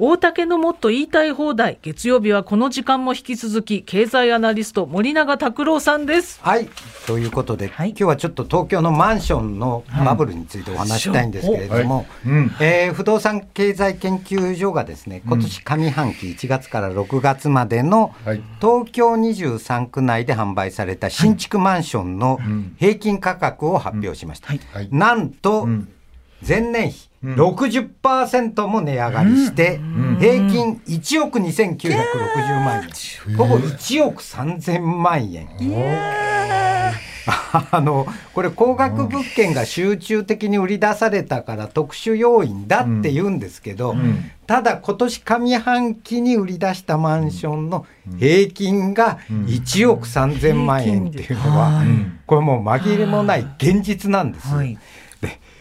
大竹のもっと言いたい放題、月曜日はこの時間も引き続き経済アナリスト森永卓郎さんです。はい、ということで、今日はちょっと東京のマンションのバブルについてお話したいんですけれども、不動産経済研究所がですね、今年上半期1月から6月までの東京23区内で販売された新築マンションの平均価格を発表しました。なんと、前年比 60% も値上がりして、平均1億2960万円、ほぼ1億3000万円。これ高額物件が集中的に売り出されたから特殊要因だって言うんですけど、ただ今年上半期に売り出したマンションの平均が1億3000万円っていうのは、これもう紛れもない現実なんです。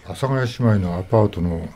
阿佐ヶ谷姉妹のアパートの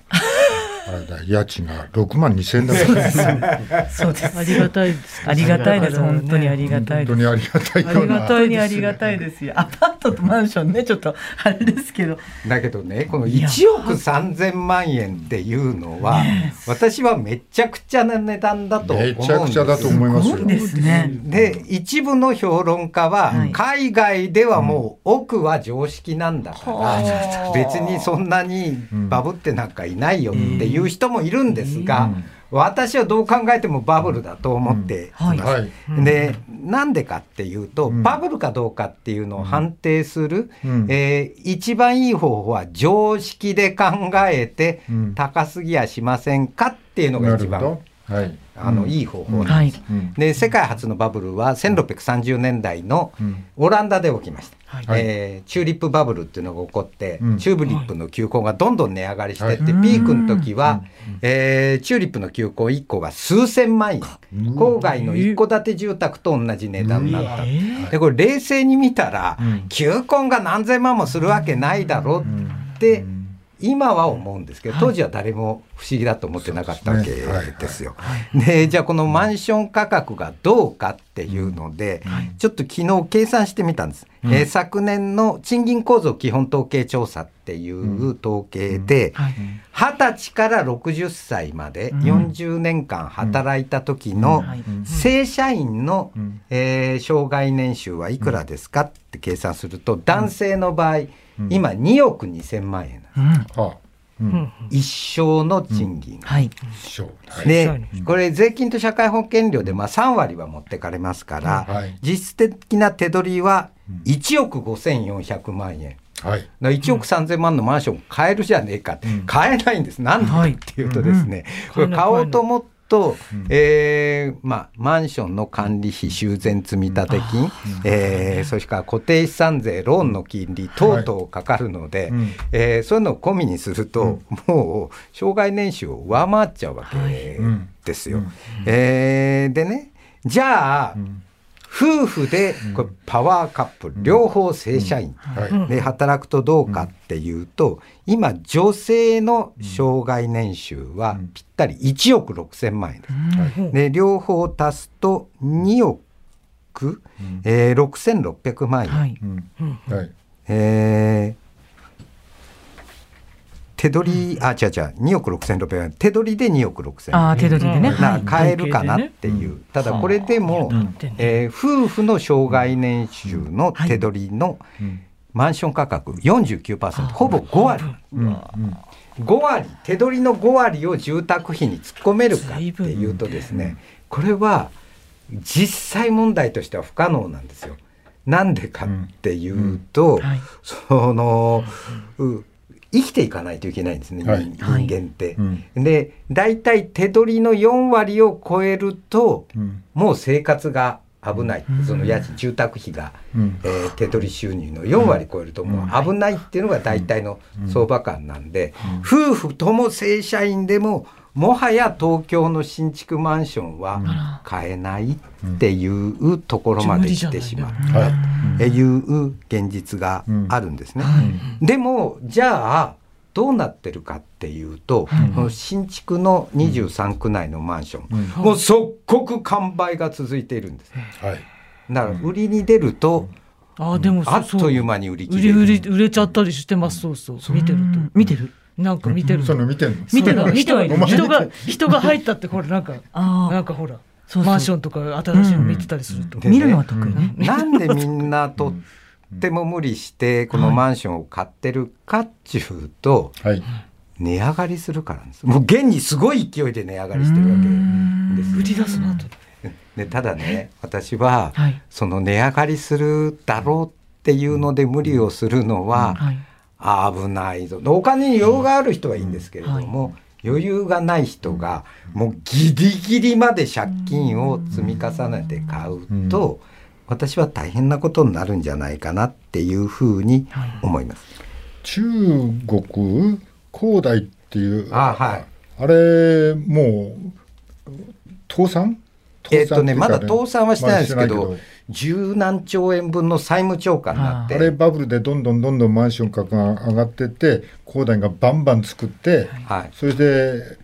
あれだ、家賃が6万2,000円だったそうです。ありがたいです。ありがたいです。本当にありがたいです。本当にありがたい。本当にありがたいですよ。アパートとマンションね、ちょっとあれですけど。だけどね、この1億3000万円っていうのは、私はめちゃくちゃな値段だと思うんです。めちゃくちゃだと思いますよ。すごいですね。で、一部の評論家は、海外ではもう億は常識なんだから、別にそんなにバブってなんかいないよっていう人もいるんですが、私はどう考えてもバブルだと思っています。で、なんでかっていうと、バブルかどうかっていうのを判定する、一番いい方法は常識で考えて、高すぎやしませんかっていうのが一番いい方法なんです。で、世界初のバブルは1630年代のオランダで起きました。チューリップバブルっていうのが起こって、チューリップの球根がどんどん値上がりしていって、ピークの時は、チューリップの球根1個が数千万円、郊外の一戸建て住宅と同じ値段になった。で、これ冷静に見たら、球根が何千万もするわけないだろうって今は思うんですけど、当時は誰も不思議だと思ってなかったわけですよ。で、じゃあこのマンション価格がどうかっていうので、ちょっと昨日計算してみたんです。昨年の賃金構造基本統計調査っていう統計で、20歳から60歳まで40年間働いた時の正社員の生涯年収はいくらですかって計算すると、男性の場合今2億2000万円なんです。一生の賃金で、これ税金と社会保険料で3割は持ってかれますから、実質的な手取りは1億5400万円。1億3000万のマンション買えるじゃねえかって、買えないんです。なんでかっていうとですね、これ買おうと思ってと、マンションの管理費、修繕積立金、それから固定資産税、ローンの金利等々かかるので、そういうのを込みにすると、もう生涯年収を上回っちゃうわけですよ。でね、じゃあ、夫婦でこれパワーカップ両方正社員で働くとどうかっていうと、今女性の生涯年収はぴったり1億6000万円です。で、両方足すと2億6600万円。手取り、2億6600円、手取りで2億6000円なら買えるかなっていう、ただこれでも、夫婦の生涯年収の手取りのマンション価格 49%、ほぼ5割、手取りの5割を住宅費に突っ込めるかっていうとですね、これは実際問題としては不可能なんですよ。なんでかっていうと、その生きていかないといけないんですね、人間って。で、大体手取りの4割を超えると、もう生活が危ない。その家賃、住宅費が、手取り収入の4割超えるともう危ないっていうのが大体の相場感なんで、夫婦とも正社員でも、もはや東京の新築マンションは買えないっていうところまで来てしまったっていう現実があるんですね。でもじゃあどうなってるかっていうと、新築の23区内のマンション、もう即刻完売が続いているんです。だから売りに出るとあっという間に売り切れちゃったりしてます。そうそう、見てると、見てるなんか見てる。その見てるの。見てる。人が入ったってこれなんかほら。そうそうマンションとか新しいの見てたりすると、見るのは得意ね。なんでみんなとっても無理してこのマンションを買ってるかっていうと、はい、値上がりするからなんです。もう現にすごい勢いで値上がりしてるわけです。売り出すなと。でただね、私はその値上がりするだろうっていうので無理をするのは危ないぞ。お金に余裕がある人はいいんですけれども、はい、余裕がない人がもうギリギリまで借金を積み重ねて買うと、私は大変なことになるんじゃないかなっていうふうに思います。中国恒大っていう あれもう倒産？まだ倒産はしてないですけど、十何兆円分の債務超過になって、あれバブルでどんどんマンション価格が上がってって恒大がバンバン作って、はい、それで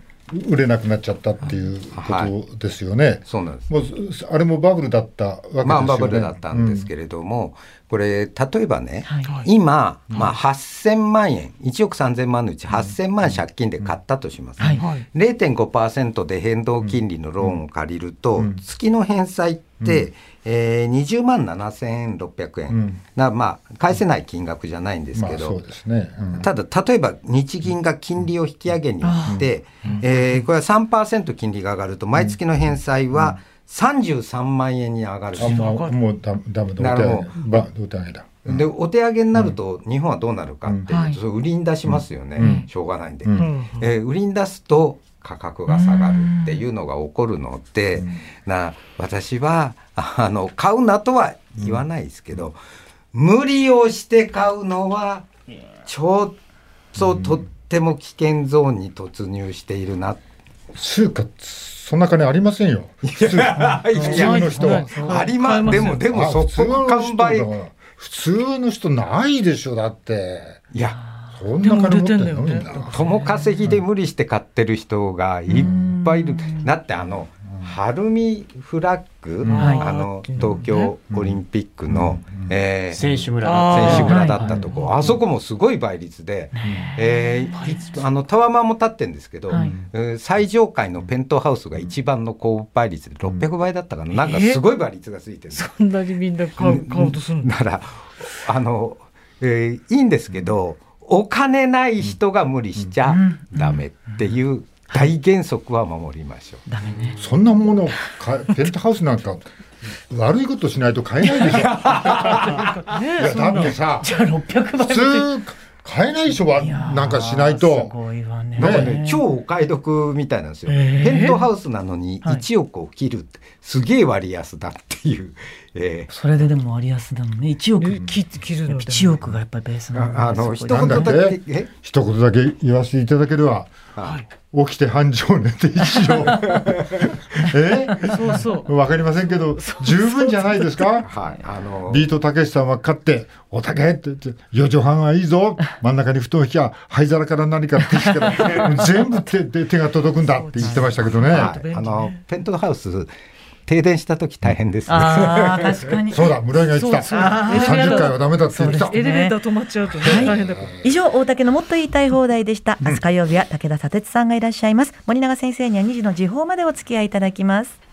売れなくなっちゃったっていうことですよね、はい、そうなんです。もうあれもバブルだったわけですよね、まあ、バブルだったんですけれども、うん、これ例えばね、はい、今、まあ、8000万円1億3000万のうち8000万借金で買ったとします、はいはい、0.5% で変動金利のローンを借りると、うん、月の返済って、うん20万77,600円、うん、まあ返せない金額じゃないんですけど、ただ例えば日銀が金利を引き上げによって、うんこれは 3% 金利が上がると毎月の返済は33万円に上がる。もうダメだ、お手上げだ。でお手上げになると日本はどうなるかっていうと、売りに出しますよね、しょうがないんで、売りに出すと価格が下がるっていうのが起こるので、私は買うなとは言わないですけど、無理をして買うのはちょっととっても危険ゾーンに突入しているな。中華そんな金ありませんよ普通の人は。でもそこの完売、普通の人ないでしょ。だっていやそんな金持ってんのよね。友稼ぎで無理して買ってる人がいっぱいいる。だって晴海フラッグ、東京オリンピックの選手村だったとこ、あそこもすごい倍率で、タワマンも立ってるんですけど、最上階のペントハウスが一番の高倍率で600倍だったかな、なんかすごい倍率がついてる。そんなにみんな買おうとするんだ。だからいいんですけど、お金ない人が無理しちゃダメっていう大原則は守りましょう。ダメね。そんなものペントハウスなんか悪いことしないと買えないでしょ。だってさ、普通買えない人はなんかしないと。超お買い得みたいなんですよ。ペントハウスなのに1億を切るってすげえ割安だっていう。それでも割安だもんね。1億切るので1億がやっぱりベースなんだ。一言だけ言わせていただければ、起きて半生寝て一生、わかりませんけど十分じゃないですか。ビートたけしさんは勝って「おたけ」って言って「4畳半はいいぞ、真ん中に布団引きゃ灰皿から何かってきたら全部手が届くんだ」って言ってましたけどね。ペントハウス停電した時大変ですね。確かに。そうだ、村井が言ってた。30回はダメだって言ってた。エレベーター止まっちゃうと大変だから。以上、大竹のもっと言いたい放題でした。明日火曜日は武田砂鉄さんがいらっしゃいます。森永先生には2時の時報までお付き合いいただきます。